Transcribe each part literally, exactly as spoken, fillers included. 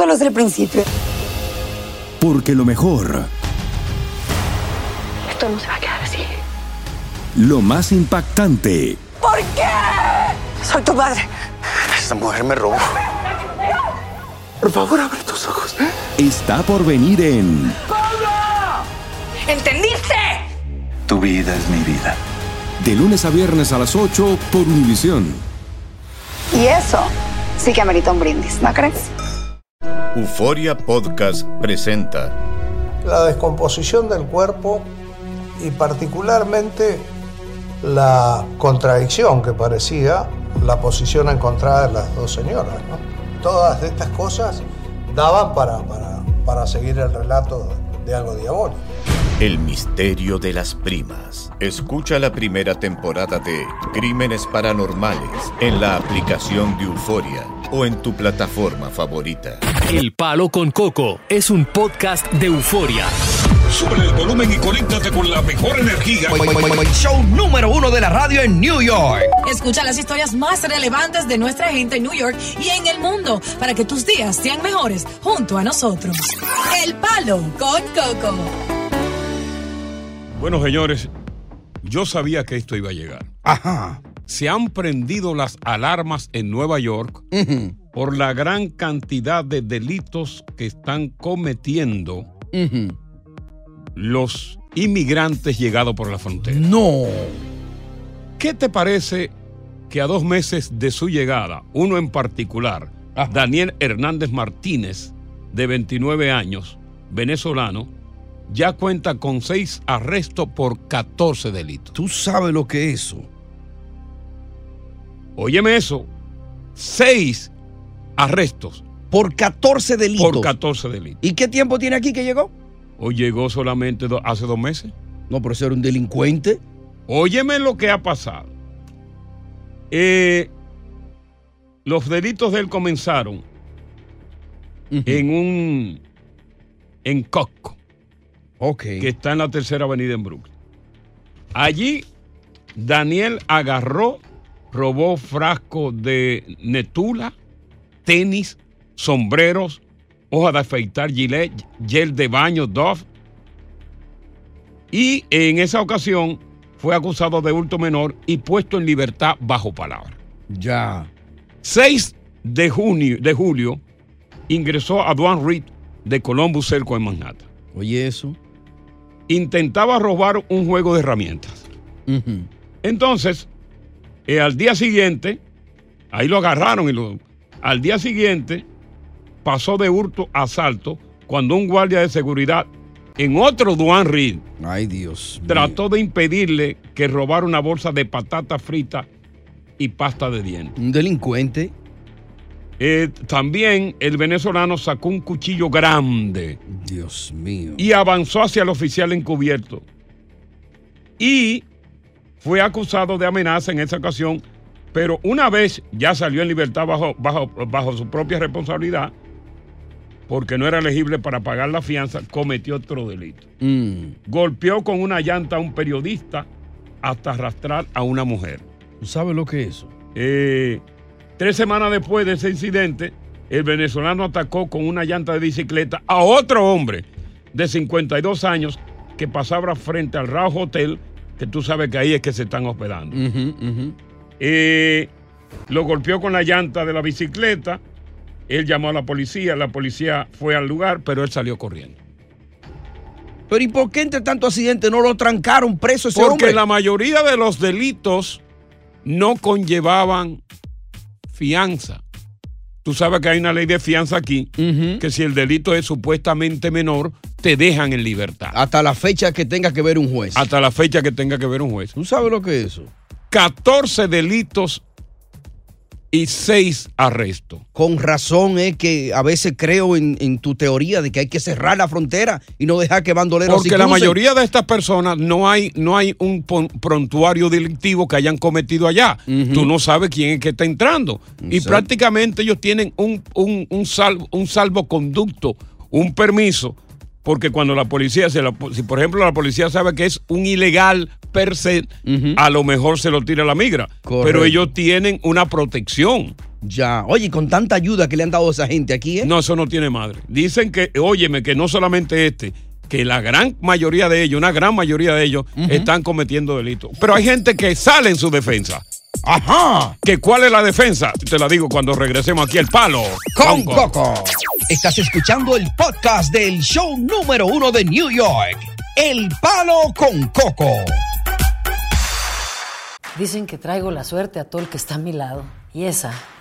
solo es el principio. Porque lo mejor... Esto no se va a quedar así. Lo más impactante... ¿Por qué? Soy tu padre. Esta mujer me robó. Por favor, abre tus ojos. Está por venir en... ¡Pablo! ¿Entendiste? Tu vida es mi vida. De lunes a viernes a las ocho por Univisión. Y eso sí que amerita un brindis, ¿no crees? Euforia Podcast presenta... La descomposición del cuerpo y particularmente la contradicción que parecía la posición encontrada de las dos señoras, ¿no? Todas estas cosas daban para, para, para seguir el relato de algo diabólico. El misterio de las primas. Escucha la primera temporada de Crímenes Paranormales en la aplicación de Euforia o en tu plataforma favorita. El Palo con Coco es un podcast de Euforia. Súbele el volumen y conéctate con la mejor energía. Boy, boy, boy, boy. Show número uno de la radio en New York. Escucha las historias más relevantes de nuestra gente en New York y en el mundo para que tus días sean mejores junto a nosotros. El Palo con Coco. Bueno, señores, yo sabía que esto iba a llegar. Ajá. Se han prendido las alarmas en Nueva York uh-huh. por la gran cantidad de delitos que están cometiendo uh-huh. los inmigrantes llegados por la frontera. ¡No! ¿Qué te parece que a dos meses de su llegada, uno en particular, ajá, Daniel Hernández Martínez, de veintinueve años, venezolano, ya cuenta con seis arrestos por catorce delitos? ¿Tú sabes lo que es eso? Óyeme eso. Seis arrestos. ¿Por catorce delitos? Por catorce delitos. ¿Y qué tiempo tiene aquí que llegó? ¿O llegó solamente do- hace dos meses? No, pero ese era un delincuente. Óyeme lo que ha pasado. Eh, los delitos de él comenzaron uh-huh. en un... en Costco. Ok. Que está en la tercera avenida en Brooklyn. Allí, Daniel agarró, robó frascos de Netula, tenis, sombreros, hoja de afeitar Gillette, gel de baño Dove. Y en esa ocasión fue acusado de hurto menor y puesto en libertad bajo palabra. Ya. seis de junio, de julio ingresó a Duane Reade de Columbus Circle en Manhattan. Oye, eso. Intentaba robar un juego de herramientas. Uh-huh. Entonces, eh, al día siguiente, ahí lo agarraron y lo... Al día siguiente... pasó de hurto a asalto cuando un guardia de seguridad en otro Duane Reade, ay, Dios, trató mío, de impedirle que robara una bolsa de patatas fritas y pasta de dientes. Un delincuente. Eh, también el venezolano sacó un cuchillo grande. Dios mío. Y avanzó hacia el oficial encubierto. Y fue acusado de amenaza en esa ocasión, pero una vez ya salió en libertad bajo, bajo, bajo su propia responsabilidad, porque no era elegible para pagar la fianza, cometió otro delito. Mm. Golpeó con una llanta a un periodista hasta arrastrar a una mujer. ¿Tú sabes lo que es eso? Eh, tres semanas después de ese incidente, el venezolano atacó con una llanta de bicicleta a otro hombre de cincuenta y dos años que pasaba frente al Rao Hotel, que tú sabes que ahí es que se están hospedando. Uh-huh, uh-huh. Eh, lo golpeó con la llanta de la bicicleta. Él llamó a la policía, la policía fue al lugar, pero él salió corriendo. Pero ¿y por qué entre tanto accidente no lo trancaron preso ese hombre? Porque la mayoría de los delitos no conllevaban fianza. Tú sabes que hay una ley de fianza aquí, uh-huh, que si el delito es supuestamente menor, te dejan en libertad. Hasta la fecha que tenga que ver un juez. Hasta la fecha que tenga que ver un juez. ¿Tú sabes lo que es eso? catorce delitos y seis arrestos. Con razón es eh, que a veces creo en, en tu teoría de que hay que cerrar la frontera y no dejar que bandoleros porque la mayoría de estas personas no hay, no hay un pon, prontuario delictivo que hayan cometido allá. Uh-huh. Tú no sabes quién es que está entrando. Exacto. Y prácticamente ellos tienen un, un, un, salvo, un salvoconducto, un permiso, porque cuando la policía, se la, si por ejemplo la policía sabe que es un ilegal per se, uh-huh. a lo mejor se lo tira la migra. Correcto. Pero ellos tienen una protección. Ya, oye, con tanta ayuda que le han dado a esa gente aquí, ¿eh? No, eso no tiene madre. Dicen que, óyeme, que no solamente este, que la gran mayoría de ellos, una gran mayoría de ellos, uh-huh. están cometiendo delitos. Pero hay gente que sale en su defensa. Ajá. ¿Que cuál es la defensa? Te la digo cuando regresemos aquí, El Palo con Coco. Estás escuchando el podcast del show número uno de New York, El Palo con Coco. Dicen que traigo la suerte a todo el que está a mi lado, y esa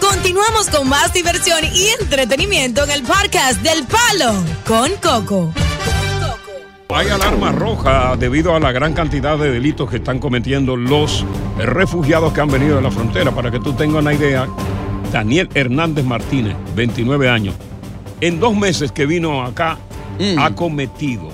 Continuamos con más diversión y entretenimiento en el podcast del Palo con Coco. Hay alarma roja debido a la gran cantidad de delitos que están cometiendo los refugiados que han venido de la frontera. Para que tú tengas una idea, Daniel Hernández Martínez, veintinueve años, en dos meses que vino acá, mm. ha cometido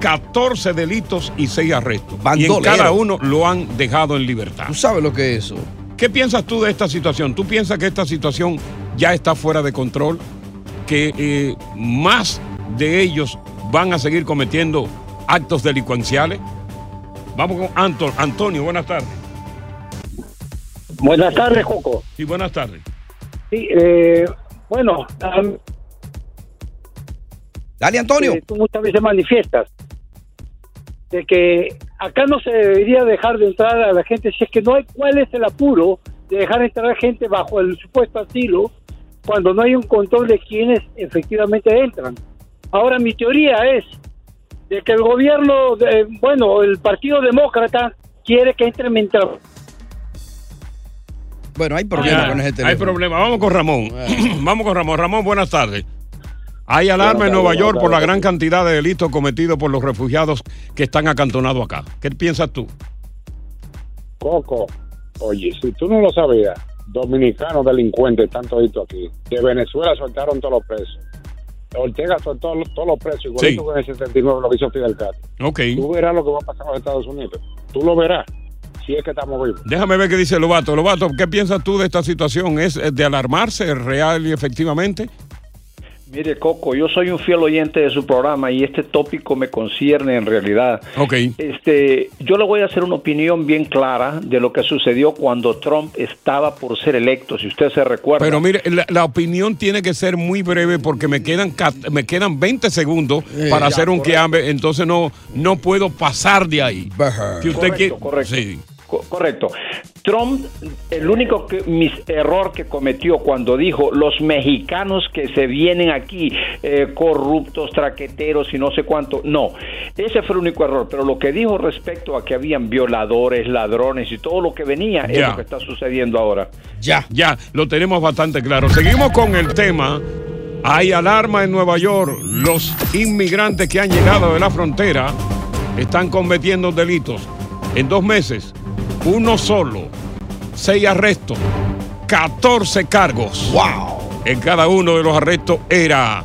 catorce delitos y seis arrestos. Bandolero. Y en cada uno lo han dejado en libertad. ¿Tú sabes lo que es eso? ¿Qué piensas tú de esta situación? ¿Tú piensas que esta situación ya está fuera de control? ¿Que eh, más de ellos van a seguir cometiendo actos delincuenciales? Vamos con Anto, Antonio, buenas tardes. Buenas tardes, Coco. Sí, buenas tardes. Sí, eh, bueno. Um, Dale, Antonio. Eh, tú muchas veces manifiestas de que acá no se debería dejar de entrar a la gente, si es que no hay cuál es el apuro de dejar entrar gente bajo el supuesto asilo cuando no hay un control de quienes efectivamente entran. Ahora, mi teoría es de que el gobierno, de, bueno, el Partido Demócrata quiere que entre mientras... Bueno, hay problema ah, con ese teléfono. Hay problema. Vamos con Ramón. Bueno. Vamos con Ramón. Ramón, buenas tardes. Hay alarma en Nueva York por la gran cantidad de delitos cometidos por los refugiados que están acantonados acá. ¿Qué piensas tú? Coco, oye, si tú no lo sabías, dominicanos delincuentes están toditos aquí. De Venezuela soltaron todos los presos. Ortega soltó todos los presos, igualito sí. que en el setenta y nueve lo que hizo Fidel Castro. Okay. Tú verás lo que va a pasar en los Estados Unidos. Tú lo verás, si es que estamos vivos. Déjame ver qué dice Lobato. Lobato, ¿qué piensas tú de esta situación? ¿Es de alarmarse real y efectivamente? Mire, Coco, yo soy un fiel oyente de su programa y este tópico me concierne en realidad. Okay. Este, yo le voy a hacer una opinión bien clara de lo que sucedió cuando Trump estaba por ser electo, si usted se recuerda. Pero mire, la, la opinión tiene que ser muy breve porque me quedan me quedan veinte segundos eh, para ya, hacer un quiambe, entonces no no puedo pasar de ahí. Si usted correcto, quiere... correcto. Sí. Correcto. Trump, el único que, mis, error que cometió cuando dijo los mexicanos que se vienen aquí eh, corruptos, traqueteros y no sé cuánto, no, ese fue el único error, pero lo que dijo respecto a que habían violadores, ladrones y todo lo que venía ya. es lo que está sucediendo ahora. Ya, ya, lo tenemos bastante claro. Seguimos con el tema. Hay alarma en Nueva York. Los inmigrantes que han llegado de la frontera están cometiendo delitos. En dos meses, uno solo, seis arrestos, catorce cargos. ¡Wow! En cada uno de los arrestos era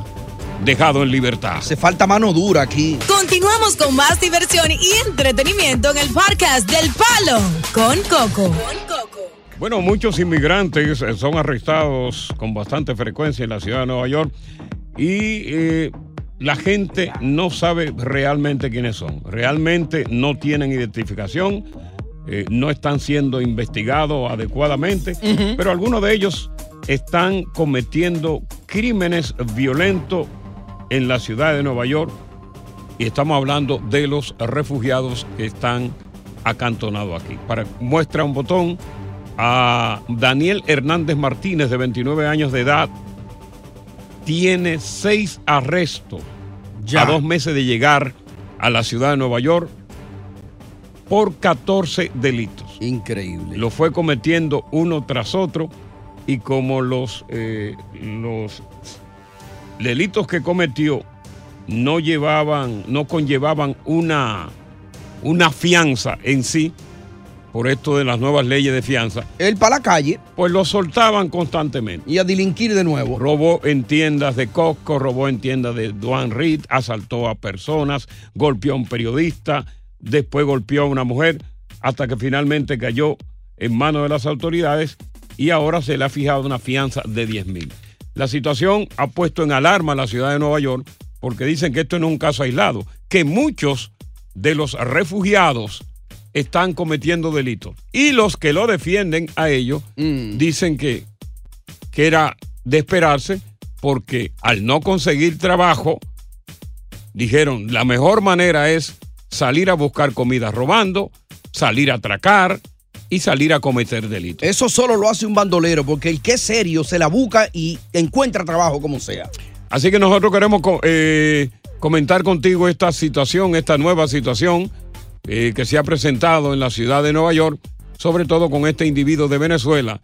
dejado en libertad. Hace falta mano dura aquí. Continuamos con más diversión y entretenimiento en el podcast del Palo con Coco. Bueno, muchos inmigrantes son arrestados con bastante frecuencia en la ciudad de Nueva York y... Eh, la gente no sabe realmente quiénes son. Realmente no tienen identificación, eh, no están siendo investigados adecuadamente, uh-huh. pero algunos de ellos están cometiendo crímenes violentos en la ciudad de Nueva York y estamos hablando de los refugiados que están acantonados aquí. Para muestra un botón a Daniel Hernández Martínez, de veintinueve años de edad, tiene seis arrestos ya. a dos meses de llegar a la ciudad de Nueva York por catorce delitos. Increíble. Lo fue cometiendo uno tras otro y como los, eh, los delitos que cometió no llevaban, no conllevaban una, una fianza en sí, por esto de las nuevas leyes de fianza, él para la calle, pues lo soltaban constantemente. Y a delinquir de nuevo. Robó en tiendas de Costco, robó en tiendas de Duane Reade, asaltó a personas, golpeó a un periodista, después golpeó a una mujer, hasta que finalmente cayó en manos de las autoridades y ahora se le ha fijado una fianza de diez mil. La situación ha puesto en alarma a la ciudad de Nueva York porque dicen que esto no es un caso aislado, que muchos de los refugiados están cometiendo delitos. Y los que lo defienden a ellos mm. dicen que, que era de esperarse porque al no conseguir trabajo, dijeron, la mejor manera es salir a buscar comida robando, salir a atracar y salir a cometer delitos. Eso solo lo hace un bandolero, porque el que es serio se la busca y encuentra trabajo como sea. Así que nosotros queremos eh, comentar contigo esta situación, esta nueva situación eh, que se ha presentado en la ciudad de Nueva York, sobre todo con este individuo de Venezuela.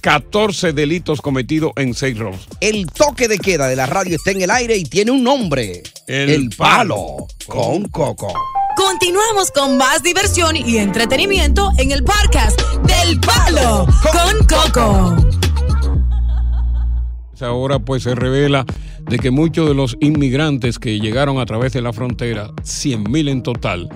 catorce delitos cometidos en seis robos. El toque de queda de la radio está en el aire y tiene un nombre. El, el palo con coco. Continuamos con más diversión y entretenimiento en el podcast del Palo con Coco. Ahora pues se revela de que muchos de los inmigrantes que llegaron a través de la frontera, cien mil en total,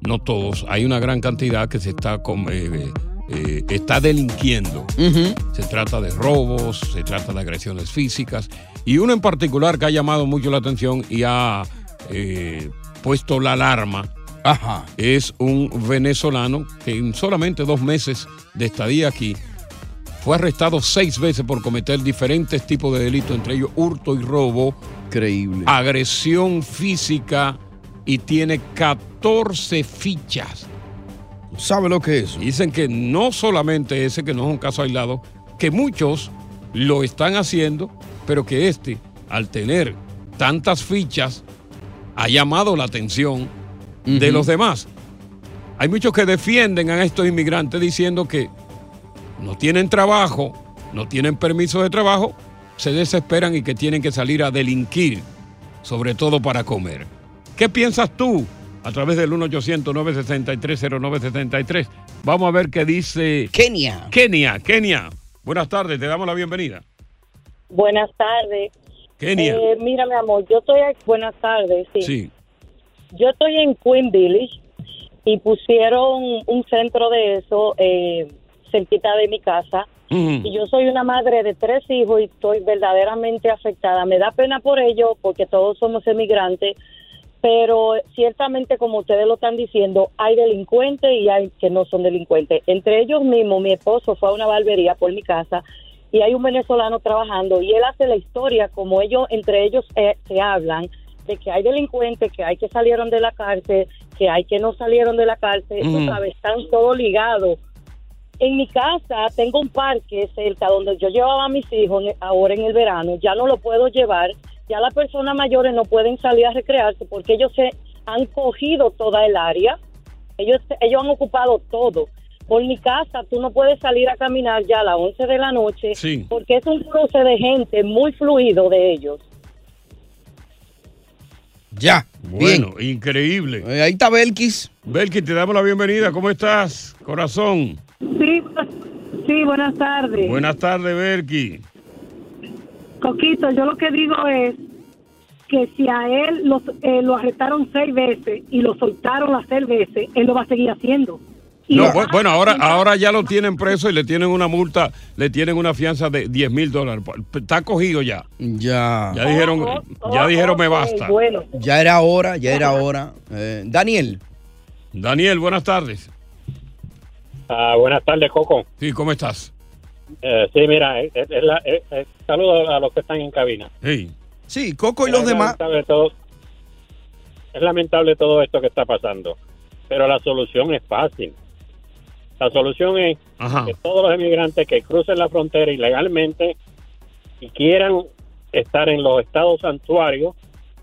no todos, hay una gran cantidad que se está con, eh, eh, está delinquiendo. Uh-huh. Se trata de robos, se trata de agresiones físicas y uno en particular que ha llamado mucho la atención y ha eh, puesto la alarma. Ajá. Es un venezolano que en solamente dos meses de estadía aquí fue arrestado seis veces por cometer diferentes tipos de delitos, entre ellos hurto y robo. Increíble. Agresión física y tiene catorce fichas. ¿Sabe lo que es? Dicen que no solamente ese, que no es un caso aislado, que muchos lo están haciendo, pero que este, al tener tantas fichas, ha llamado la atención uh-huh. de los demás. Hay muchos que defienden a estos inmigrantes diciendo que no tienen trabajo, no tienen permiso de trabajo, se desesperan y que tienen que salir a delinquir, sobre todo para comer. ¿Qué piensas tú? A través del uno ochocientos, nueve sesenta y tres, cero nueve sesenta y tres. Vamos a ver qué dice... Kenia. Kenia, Kenia. Buenas tardes, te damos la bienvenida. Buenas tardes. Kenia. Eh, mira, mi amor, yo estoy... Aquí. Buenas tardes, sí. sí. Yo estoy en Queen Village y pusieron un centro de eso... Eh, cerquita de mi casa, uh-huh. y yo soy una madre de tres hijos y estoy verdaderamente afectada. Me da pena por ello, porque todos somos emigrantes, pero ciertamente, como ustedes lo están diciendo, hay delincuentes y hay que no son delincuentes. Entre ellos mismos, mi esposo fue a una barbería por mi casa y hay un venezolano trabajando y él hace la historia como ellos, entre ellos eh, se hablan de que hay delincuentes, que hay que salieron de la cárcel, que hay que no salieron de la cárcel, uh-huh. tú sabes, están todos ligados. En mi casa tengo un parque cerca donde yo llevaba a mis hijos ahora en el verano. Ya no lo puedo llevar. Ya las personas mayores no pueden salir a recrearse porque ellos se han cogido toda el área. Ellos, ellos han ocupado todo. Por mi casa tú no puedes salir a caminar ya a las once de la noche sí. porque es un cruce de gente muy fluido de ellos. Ya. Bueno, bien. Increíble. Eh, ahí está Belkis. Belkis, te damos la bienvenida. ¿Cómo estás, corazón? Sí, sí, buenas tardes. Buenas tardes, Berky. Coquito, yo lo que digo es que si a él los, eh, lo arrestaron seis veces y lo soltaron las seis veces, él lo va a seguir haciendo. Y no, bueno, bueno, ahora ahora ya lo tienen preso y le tienen una multa, le tienen una fianza de diez mil dólares. Está cogido ya. Ya. Ya dijeron, oh, oh, ya dijeron oh, me basta. Bueno. Ya era hora, ya era hora. Eh, Daniel. Daniel, buenas tardes. Ah, buenas tardes, Coco. Sí, ¿cómo estás? Eh, sí, mira, eh, eh, eh, eh, saludos a los que están en cabina. Sí, sí, Coco y es los demás. Todo, es lamentable todo esto que está pasando, pero la solución es fácil. La solución es Ajá. que todos los inmigrantes que crucen la frontera ilegalmente y quieran estar en los estados santuarios,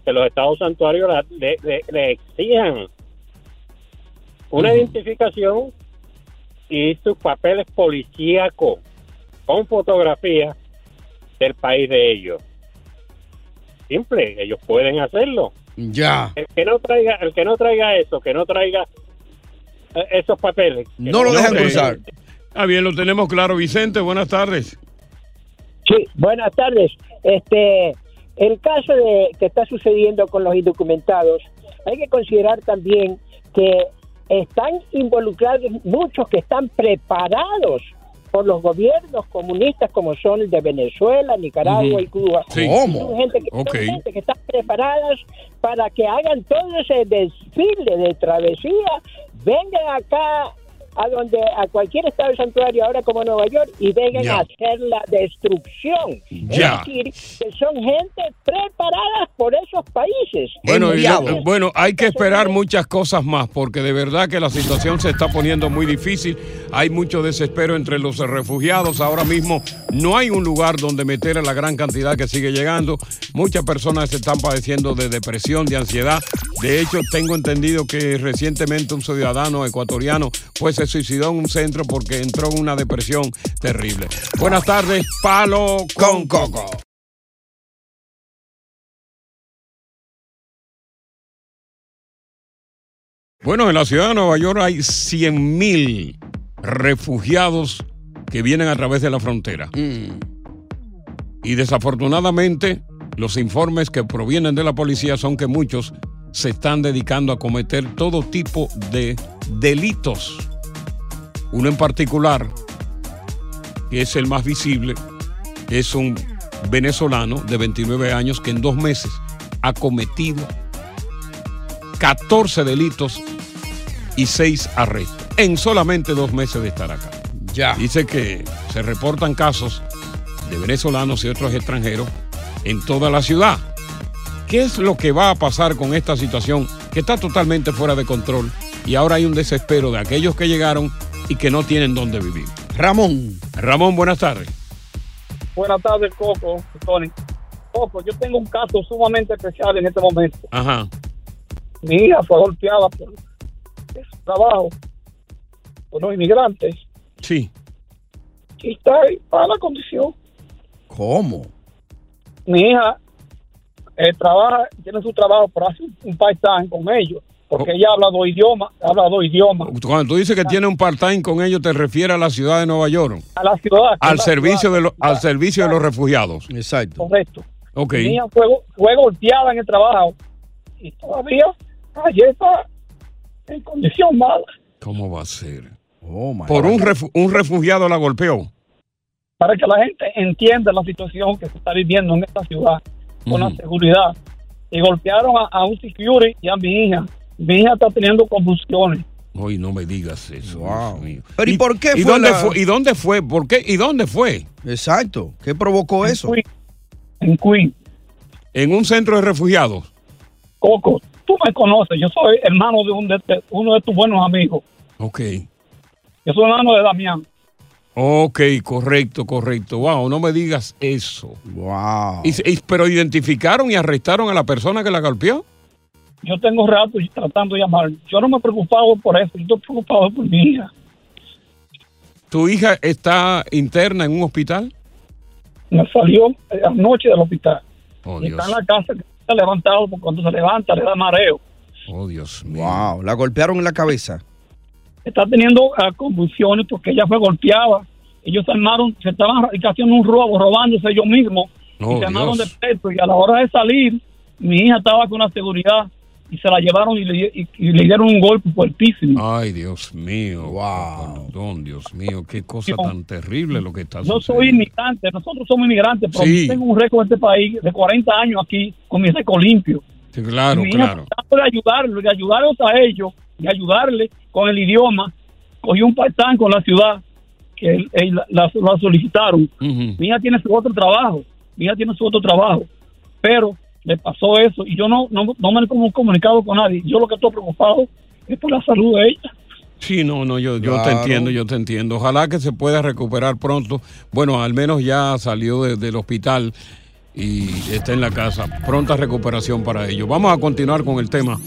que los estados santuarios la, le, le, le exijan una uh-huh. identificación y sus papeles policíacos con fotografías del país de ellos. Simple, ellos pueden hacerlo. Ya. El que no traiga, el que no traiga eso, que no traiga esos papeles. No lo dejan cruzar. Ah, bien, lo tenemos claro. Vicente, buenas tardes. Sí, buenas tardes. Este, el caso de, que está sucediendo con los indocumentados, hay que considerar también que están involucrados muchos que están preparados por los gobiernos comunistas, como son el de Venezuela, Nicaragua, uh-huh, y Cuba. Sí. ¿Cómo? Gente que, okay. Son gente que están preparadas para que hagan todo ese desfile de travesía, vengan acá a donde a cualquier estado de santuario, ahora como Nueva York, y vengan, yeah, a hacer la destrucción. Yeah. Es decir, que son gente preparada por esos países. Bueno, y la, bueno, hay que esperar muchas cosas más, porque de verdad que la situación se está poniendo muy difícil. Hay mucho desespero entre los refugiados. Ahora mismo no hay un lugar donde meter a la gran cantidad que sigue llegando. Muchas personas se están padeciendo de depresión, de ansiedad. De hecho, tengo entendido que recientemente un ciudadano ecuatoriano pues se suicidó en un centro porque entró en una depresión terrible. Buenas tardes, Palo con Coco. Bueno, en la ciudad de Nueva York hay cien mil refugiados que vienen a través de la frontera. Mm. Y desafortunadamente, los informes que provienen de la policía son que muchos se están dedicando a cometer todo tipo de delitos. Uno en particular, que es el más visible, es un venezolano de veintinueve años que en dos meses ha cometido catorce delitos y seis arrestos en solamente dos meses de estar acá. Ya. Dice que se reportan casos de venezolanos y otros extranjeros en toda la ciudad. ¿Qué es lo que va a pasar con esta situación que está totalmente fuera de control? Y ahora hay un desespero de aquellos que llegaron y que no tienen dónde vivir. Ramón. Ramón, buenas tardes. Buenas tardes, Coco, Tony. Coco, yo tengo un caso sumamente especial en este momento. Ajá. Mi hija fue golpeada por su trabajo, por los inmigrantes. Sí. Y está en mala condición. ¿Cómo? Mi hija eh, trabaja, tiene su trabajo, pero hace un part-time con ellos. Porque ella habla dos idiomas, habla dos idiomas. Cuando tú dices que tiene un part-time con ellos, ¿te refieres a la ciudad de Nueva York? A la ciudad. Al la servicio, ciudad, de, los, al servicio de los refugiados. Exacto. Correcto. Ok. Mi hija fue, fue golpeada en el trabajo y todavía ayer está en condición mala. ¿Cómo va a ser? Oh, my Por God. Un, refu, un refugiado la golpeó. Para que la gente entienda la situación que se está viviendo en esta ciudad, con, mm, la seguridad. Y golpearon a, a un security y a mi hija. Mi hija está teniendo convulsiones. Uy, no me digas eso. Wow. Pero ¿y, ¿y por qué fue? ¿Y dónde, la... fue, ¿y dónde fue? ¿Por qué? ¿Y dónde fue? Exacto. ¿Qué provocó en eso? Queen. En Queen. ¿En un centro de refugiados? Coco, tú me conoces. Yo soy hermano de, un de, de uno de tus buenos amigos. Ok. Yo soy hermano de Damián. Ok, correcto, correcto. Wow, no me digas eso. Wow. Y, y, ¿Pero identificaron y arrestaron a la persona que la golpeó? Yo tengo rato tratando de llamar. Yo no me he preocupado por eso. Yo estoy preocupado por mi hija. ¿Tu hija está interna en un hospital? Me salió anoche del hospital. Oh, y Dios. Está en la casa, está levantado, porque cuando se levanta le da mareo. Oh, Dios mío. Wow, la golpearon en la cabeza. Está teniendo convulsiones porque ella fue golpeada. Ellos se armaron, se estaban haciendo un robo, robándose ellos mismos. Oh, y se armaron de pecho. Y a la hora de salir, mi hija estaba con la seguridad. Y se la llevaron y le, y, y le dieron un golpe fuertísimo. Ay, Dios mío. Wow. Perdón, Dios mío. Qué cosa no, tan terrible lo que está sucediendo. Yo soy inmigrante. Nosotros somos inmigrantes. Pero sí, tengo un récord en este país de cuarenta años aquí con mi récord limpio. Sí, claro, mi claro. De ayudarlos, de ayudarlos a ellos, de ayudarles con el idioma. Cogí un part-time con la ciudad que el, el, la, la, la solicitaron. Uh-huh. Mi hija tiene su otro trabajo. Mi hija tiene su otro trabajo. Pero... le pasó eso y yo no, no, no me he comunicado con nadie. Yo lo que estoy preocupado es por la salud de ella. Sí, no, no, yo, claro. yo te entiendo, yo te entiendo. Ojalá que se pueda recuperar pronto. Bueno, al menos ya salió de, del hospital y está en la casa. Pronta recuperación para ellos. Vamos a continuar con el tema.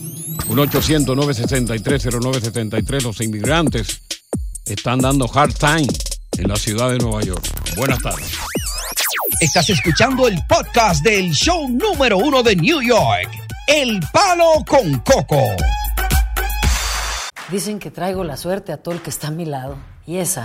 uno ochocientos, novecientos sesenta y tres, cero novecientos setenta y tres. Los inmigrantes están dando hard time en la ciudad de Nueva York. Buenas tardes. Estás escuchando el podcast del show número uno de New York, El Palo con Coco. Dicen que traigo la suerte a todo el que está a mi lado. Y esa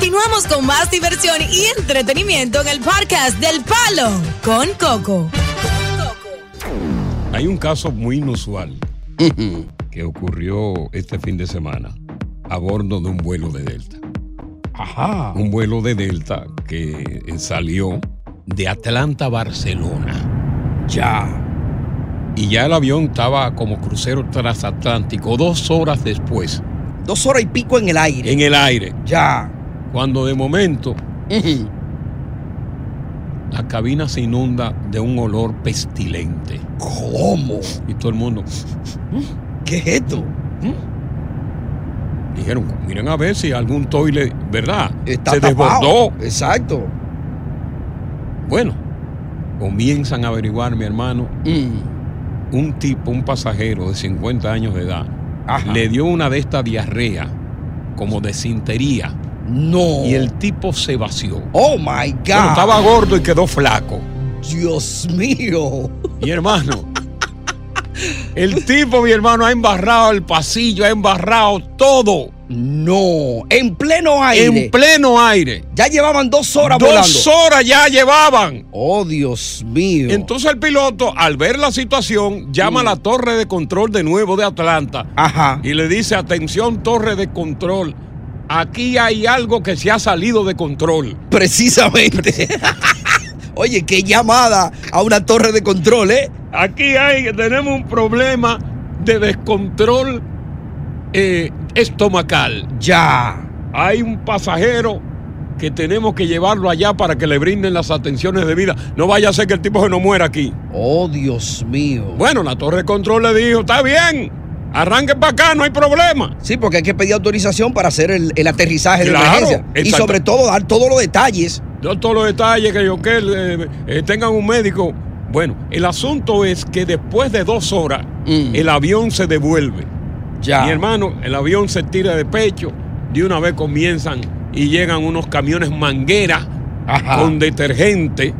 Continuamos con más diversión y entretenimiento en el podcast del Palo con Coco. Hay un caso muy inusual que ocurrió este fin de semana a bordo de un vuelo de Delta. Ajá. Un vuelo de Delta que salió de Atlanta a Barcelona. Ya. Y ya el avión estaba como crucero transatlántico dos horas después. Dos horas y pico en el aire. En el aire. Ya. Cuando de momento uh-huh. la cabina se inunda de un olor pestilente. ¿Cómo? Y todo el mundo, ¿qué es esto? ¿Mm? Dijeron, miren a ver si algún toile, ¿verdad? Está se tapado. Desbordó. Exacto. Bueno, comienzan a averiguar, mi hermano. Mm. Un tipo, un pasajero de cincuenta años de edad, ajá, le dio una de estas diarreas, como de disentería. No. Y el tipo se vació. Oh my God. Bueno, estaba gordo y quedó flaco. Dios mío. Mi hermano. El tipo, mi hermano, ha embarrado el pasillo, ha embarrado todo. No. En pleno aire. En pleno aire. Ya llevaban dos horas volando. Dos horas ya llevaban. Oh, Dios mío. Entonces el piloto, al ver la situación, llama mm. a la torre de control de nuevo de Atlanta. Ajá. Y le dice, atención, torre de control. Aquí hay algo que se ha salido de control. Precisamente. Oye, qué llamada a una torre de control, ¿eh? Aquí hay, tenemos un problema de descontrol eh, estomacal. Ya. Hay un pasajero que tenemos que llevarlo allá para que le brinden las atenciones debidas. No vaya a ser que el tipo se nos muera aquí. Oh, Dios mío. Bueno, la torre de control le dijo, está bien. Arranquen para acá, no hay problema. Sí, porque hay que pedir autorización para hacer el, el aterrizaje claro, de emergencia. Exacto. Y sobre todo, dar todos los detalles. Dar todos los detalles, que yo que eh, eh, tengan un médico. Bueno, el asunto es que después de dos horas, mm. el avión se devuelve. Ya. Mi hermano, el avión se tira de pecho. De una vez comienzan y llegan unos camiones mangueras con detergente.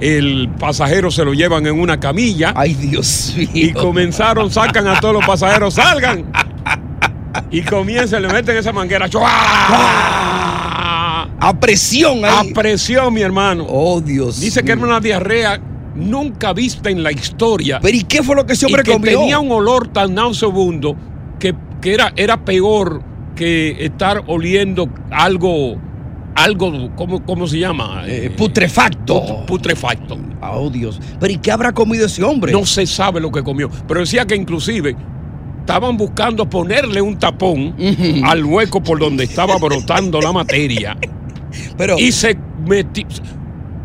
El pasajero se lo llevan en una camilla. Ay, Dios mío. Y comenzaron, sacan a todos los pasajeros, salgan. Y comienzan, le meten esa manguera. ¡Chua! A presión ahí. A presión, mi hermano. Oh, Dios. Dice que mío. Era una diarrea nunca vista en la historia. Pero ¿y qué fue lo que ese hombre comió? Tenía un olor tan nauseabundo que, que era, era peor que estar oliendo algo... Algo, ¿cómo, cómo se llama? Eh, putrefacto. Putrefacto. Oh, Dios. Pero ¿y qué habrá comido ese hombre? No se sabe lo que comió. Pero decía que inclusive estaban buscando ponerle un tapón uh-huh. al hueco por donde estaba brotando la materia. Pero, y se metió...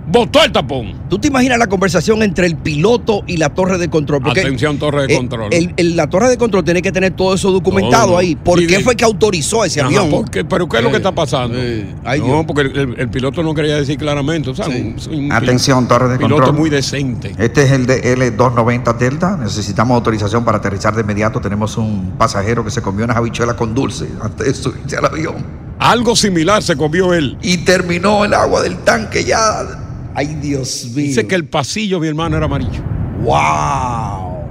Botó el tapón. ¿Tú te imaginas la conversación entre el piloto y la torre de control? Porque atención, torre de control. El, el, el, la torre de control tiene que tener todo eso documentado no, ahí. ¿Por qué de... fue que autorizó ese Ajá, avión? Porque, ¿pero qué es eh, lo que está pasando? Eh, ay, no, Dios. Porque el, el, el piloto no quería decir claramente. O sea, sí. un, un, atención, un, torre de piloto control. Piloto muy decente. Este es el de L doscientos noventa Delta. Necesitamos autorización para aterrizar de inmediato. Tenemos un pasajero que se comió unas habichuelas con dulce antes de subirse al avión. Algo similar se comió él. Y terminó el agua del tanque ya... Ay, Dios mío. Dice que el pasillo, mi hermano, era amarillo. ¡Wow!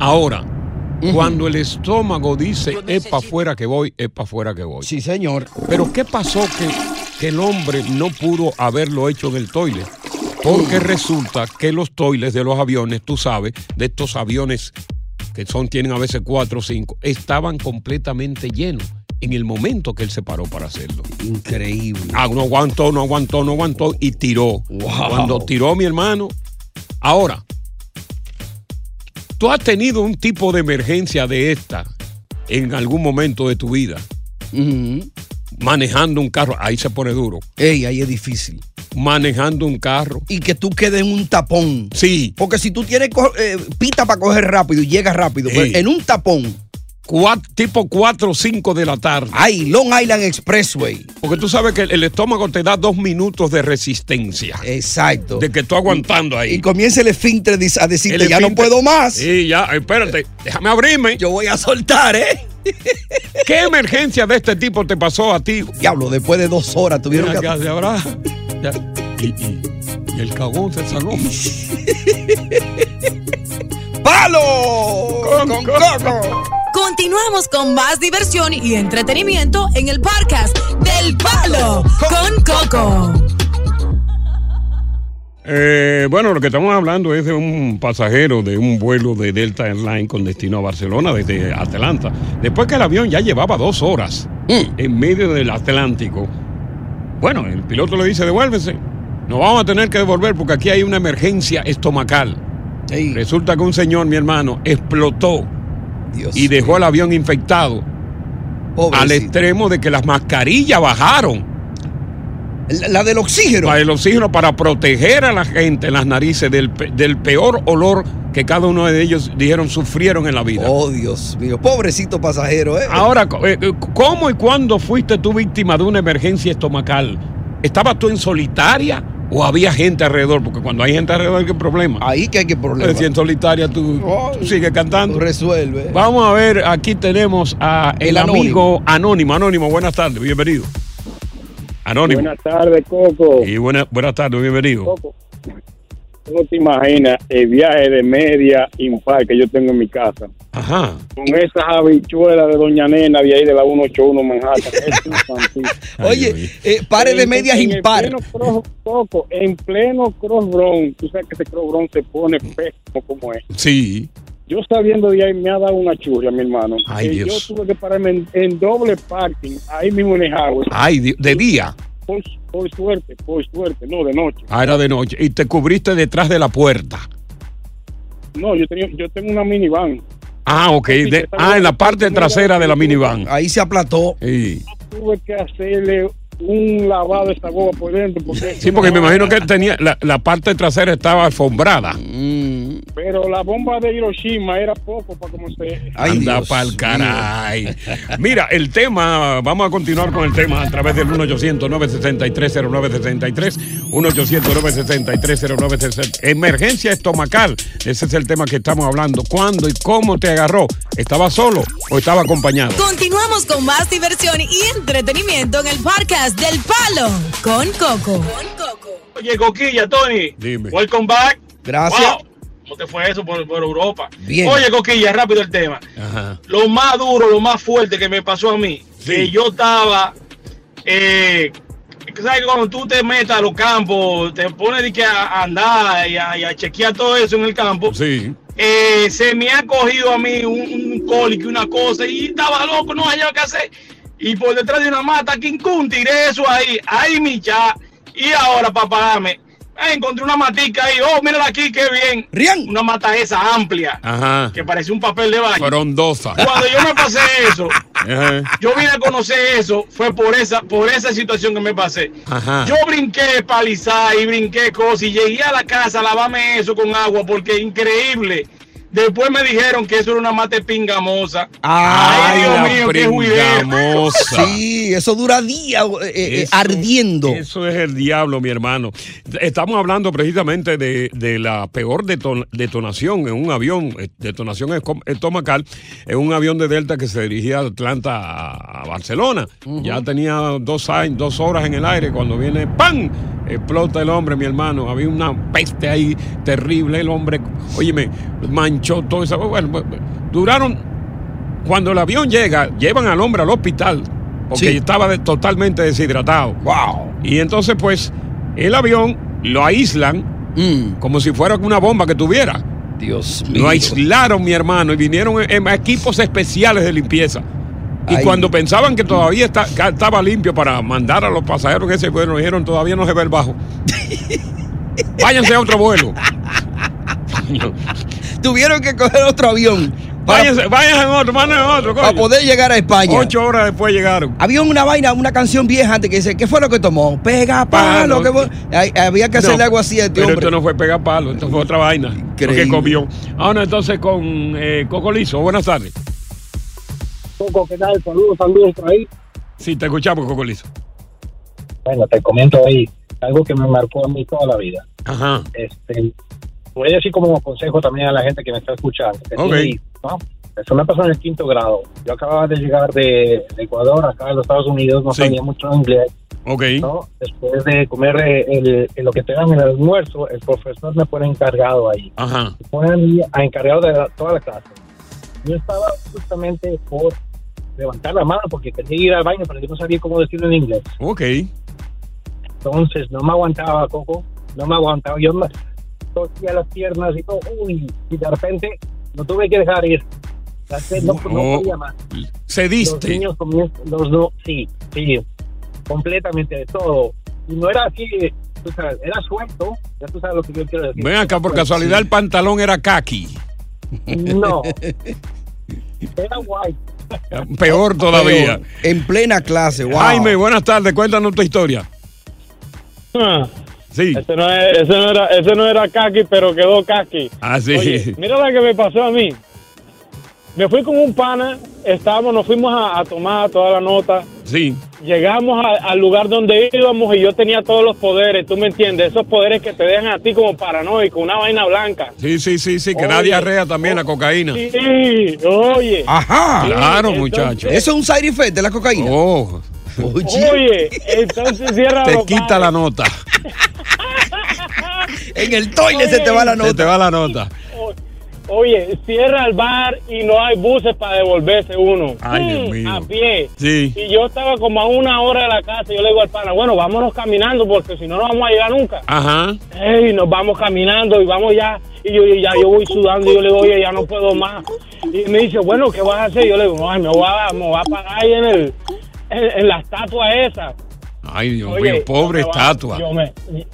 Ahora, uh-huh. cuando el estómago dice, es para afuera que voy, es para afuera que voy. Sí, señor. Pero ¿qué pasó que, que el hombre no pudo haberlo hecho del toilet? Porque uh. resulta que los toilets de los aviones, tú sabes, de estos aviones que son tienen a veces cuatro o cinco, estaban completamente llenos en el momento que él se paró para hacerlo. Increíble. Ah, no aguantó, no aguantó, no aguantó y tiró. Wow. Cuando tiró, mi hermano. Ahora, ¿tú has tenido un tipo de emergencia de esta en algún momento de tu vida? Uh-huh. Manejando un carro, ahí se pone duro. Ey, ahí es difícil. Manejando un carro. Y que tú quedes en un tapón. Sí. Porque si tú tienes eh, pita para coger rápido y llegas rápido, pero en un tapón. Cuatro, tipo cuatro o cinco de la tarde. Ay, Long Island Expressway. Porque tú sabes que el estómago te da dos minutos de resistencia. Exacto. De que tú aguantando ahí. Y comienza el esfínter a decirte, el ya esfínter. No puedo más. Sí, ya, espérate, déjame abrirme. Yo voy a soltar, ¿eh? ¿Qué emergencia de este tipo te pasó a ti? Diablo, después de dos horas tuvieron ya, que... Ya, de ahora, ya. Y, y, y el cagón se saló. ¡Palo con, con Coco! Coco. Continuamos con más diversión y entretenimiento en el podcast del Palo con Coco. Eh, bueno, lo que estamos hablando es de un pasajero de un vuelo de Delta Airlines con destino a Barcelona desde Atlanta. Después que el avión ya llevaba dos horas mm. en medio del Atlántico. Bueno, el piloto le dice, devuélvese. Nos vamos a tener que devolver porque aquí hay una emergencia estomacal. Ey. Resulta que un señor, mi hermano, explotó. Dios y dejó el avión infectado. Pobrecito. Al extremo de que las mascarillas bajaron. La, la del oxígeno. La del oxígeno para proteger a la gente en las narices del, del peor olor que cada uno de ellos, dijeron, sufrieron en la vida. Oh, Dios mío. Pobrecito pasajero, ¿eh? Ahora, ¿cómo y cuándo fuiste tú víctima de una emergencia estomacal? ¿Estabas tú en solitaria? ¿O había gente alrededor? Porque cuando hay gente alrededor hay que problema. Ahí que hay que problema. Si en solitaria tú, oh, tú sigues cantando. Tú resuelve. Vamos a ver, aquí tenemos a el, el amigo Anónimo. Anónimo. Anónimo, buenas tardes, bienvenido. Anónimo. Buenas tardes, Coco. Y buena, buenas tardes, bienvenido. Coco, no te imaginas el viaje de media impar que yo tengo en mi casa. Ajá. Con esas habichuelas de Doña Nena de ahí de la ciento ochenta y uno Manhattan. Es infantil. Oye, eh, pare de medias en, impar. En pleno cross, en pleno cross brown, tú sabes que ese cross brown se pone pésimo como es. Sí. Yo sabiendo de ahí me ha dado una churria, mi hermano. Ay, Dios. Yo tuve que pararme en, en doble parking, ahí mismo en el house. Ay, de día. Por, por suerte, por suerte, no, de noche. Ah, era de noche. ¿Y te cubriste detrás de la puerta? No, yo, tenía, yo tengo una minivan. Ah, ok. De, ah, en la parte trasera de la minivan. Ahí se aplató. Sí. Yo tuve que hacerle un lavado a esta goba por dentro. Porque sí, porque me imagino que tenía la, la parte trasera estaba alfombrada. Mm. Pero la bomba de Hiroshima era poco para como se... Ay, anda pa'l caray. Mira, el tema, vamos a continuar con el tema a través del uno ochocientos nueve seis tres cero nueve seis tres. uno ochocientos nueve seis tres cero nueve seis tres. Emergencia estomacal. Ese es el tema que estamos hablando. ¿Cuándo y cómo te agarró? ¿Estaba solo o estaba acompañado? Continuamos con más diversión y entretenimiento en el podcast del Palo con Coco. Oye, Coquilla, Tony. Dime. Welcome back. Gracias. Wow. ¿Cómo te fue eso por, por Europa? Bien. Oye, Coquilla, rápido el tema. Ajá. Lo más duro, lo más fuerte que me pasó a mí, sí. que yo estaba... Eh, ¿sabes? Cuando tú te metas a los campos, te pones de que a andar y a, y a chequear todo eso en el campo. Sí. Eh, se me ha cogido a mí un, un cólico, una cosa, y estaba loco, no sabía qué hacer. Y por detrás de una mata, quincún, tiré eso ahí, ahí mi ya. Y ahora, para pararme, eh, encontré una matica ahí. Oh, mírala aquí, qué bien. Rian. Una mata esa amplia, ajá, que parecía un papel de baño. Frondosa. Cuando yo me pasé eso, ajá, yo vine a conocer eso, fue por esa, por esa situación que me pasé. Ajá. Yo brinqué palizada y brinqué cosas y llegué a la casa a lavarme eso con agua porque increíble. Después me dijeron que eso era una mate pingamosa. Ay, ay, Dios mío, qué juidero. Sí, eso dura días eh, eso, ardiendo. Eso es el diablo, mi hermano. Estamos hablando precisamente de, de la peor deton, detonación en un avión, detonación estomacal, en un avión de Delta que se dirigía de Atlanta a, a Barcelona. Uh-huh. Ya tenía dos, años, dos horas en el aire cuando viene ¡pam! Explota el hombre, mi hermano. Había una peste ahí terrible. El hombre, óyeme, manchó todo eso. Bueno, duraron. Cuando el avión llega, llevan al hombre al hospital porque sí. estaba de, totalmente deshidratado. Wow. Y entonces, pues, el avión lo aíslan mm. como si fuera una bomba que tuviera. Dios mío. Lo aislaron, mi hermano, y vinieron en, en equipos especiales de limpieza. Y ay, cuando pensaban que todavía está, que estaba limpio para mandar a los pasajeros que se fueron, dijeron, todavía no se ve el bajo. Váyanse a otro vuelo. Tuvieron que coger otro avión. Para, váyanse, váyanse en otro, váyanse en otro. Para coño. Poder llegar a España. Ocho horas después llegaron. Había una vaina, una canción vieja antes que dice, ¿qué fue lo que tomó? Pega palo. Palo que... Ay, había que hacerle no, algo así a este pero hombre. Pero esto no fue pega palo, esto fue otra vaina. Increíble. Porque comió. Ahora entonces con eh, Coco Liso, buenas tardes. Coco, ¿qué tal? Saludos, saludos por ahí. Sí, te escuchamos, Coco Liso. Bueno, te comento ahí algo que me marcó a mí toda la vida. Ajá. Este, voy a decir como consejo también a la gente que me está escuchando. Es ok. Decir, ¿no? Es una persona en quinto grado. Yo acababa de llegar de, de Ecuador, acá en los Estados Unidos, no sí. sabía mucho inglés. Ok. ¿No? Después de comer el, el, el, lo que te dan en el almuerzo, el profesor me pone encargado ahí. Ajá. Me pone a mí a encargado de la, toda la clase. Yo estaba justamente por levantar la mano porque tenía que ir al baño, pero yo no sabía cómo decirlo en inglés. Ok. Entonces no me aguantaba, Coco, no me aguantaba. Yo me torcía las piernas y todo, uy, y de repente lo tuve que dejar ir. La sed no, no, no podía más. ¿Cediste? Los niños comienzan, los no, sí, sí, completamente de todo. Y no era así, tú sabes, era suelto, ya tú sabes lo que yo quiero decir. Ven acá, por casualidad sí. el pantalón era khaki. No, era guay. Peor todavía. Peor. En plena clase, wow. Jaime, buenas tardes, cuéntanos tu historia. Ah, sí. Ese no, es, ese no era, ese no era khaki, pero quedó khaki. Ah, sí. Oye, mira la que me pasó a mí. Me fui con un pana, estábamos, nos fuimos a, a tomar toda la nota. Sí. Llegamos a, al lugar donde íbamos y yo tenía todos los poderes, ¿tú me entiendes? Esos poderes que te dejan a ti como paranoico, una vaina blanca. Sí, sí, sí, sí, que oye, da diarrea también oh, la cocaína. Sí, oye. Ajá. Sí, claro, muchachos. Eso es un side effect de la cocaína. Oh. Oye. Oye, entonces cierra te los quita padres. La nota. En el toile se te va la nota. Se te va la nota. Oye, cierra el bar y no hay buses para devolverse uno. Ay, Dios mío. A pie. Sí. Y yo estaba como a una hora de la casa. Yo le digo al pana, bueno, vámonos caminando porque si no, no vamos a llegar nunca. Ajá. Ey, nos vamos caminando y vamos ya. Y yo y ya yo voy sudando y yo le digo, oye, ya no puedo más. Y me dice, bueno, ¿qué vas a hacer? Yo le digo, no, me voy a, me voy a parar ahí en, el, en, en la estatua esa. Ay, Dios oye, mío, pobre yo estatua. Yo me, oye,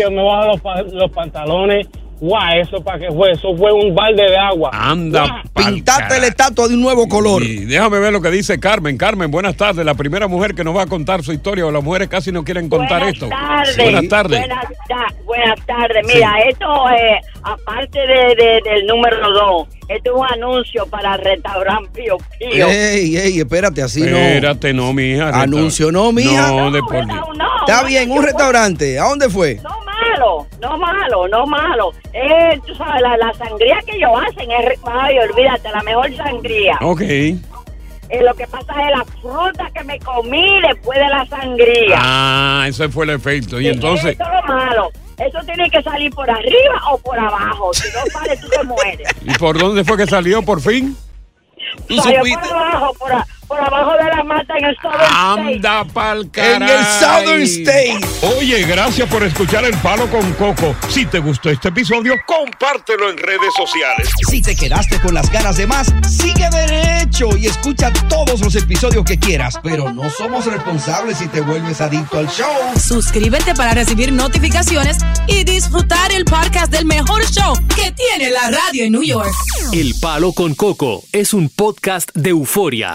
yo me bajo los, los pantalones. ¡Guau! Wow, ¿eso para qué fue? Eso fue un balde de agua. Anda, wow. Pintaste la estatua de un nuevo color. Y déjame ver lo que dice Carmen. Carmen, buenas tardes. La primera mujer que nos va a contar su historia, o las mujeres casi no quieren contar buenas esto. Tardes. Sí. Buenas tardes. Buenas, ta buenas tardes. Mira, sí. esto, eh, aparte de, de, del número dos, esto es un anuncio para el restaurante Pío Pío. Ey, ey, espérate, así espérate, no. Espérate, no, mija. Anuncio, no, mija. No, no, de por no, no, está no, bien, un restaurante. Voy. ¿A dónde fue? No, malo, no malo, no malo. Eh, tú sabes, la, la sangría que ellos hacen es, ay, olvídate, la mejor sangría. Ok. Eh, lo que pasa es la fruta que me comí después de la sangría. Ah, ese fue el efecto. Y sí, entonces... Eso es lo malo. Eso tiene que salir por arriba o por abajo. Si no sale, tú te mueres. ¿Y por dónde fue que salió por fin? Salió por abajo, por, a, por abajo de la mata en el Southern State. Anda pa'l caray. En el Southern State. Oye, gracias por escuchar El Palo con Coco. Si te gustó este episodio, compártelo en redes sociales. Si te quedaste con las ganas de más, sigue derecho y escucha todos los episodios que quieras. Pero no somos responsables si te vuelves adicto al show. Suscríbete para recibir notificaciones y disfrutar el podcast del mejor show que tiene la radio en New York. El Palo con Coco es un podcast de Euforia.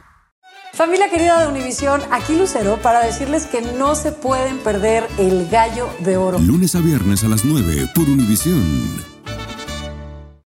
Familia querida de Univisión, aquí Lucero para decirles que no se pueden perder El Gallo de Oro. Lunes a viernes a las nueve por Univisión.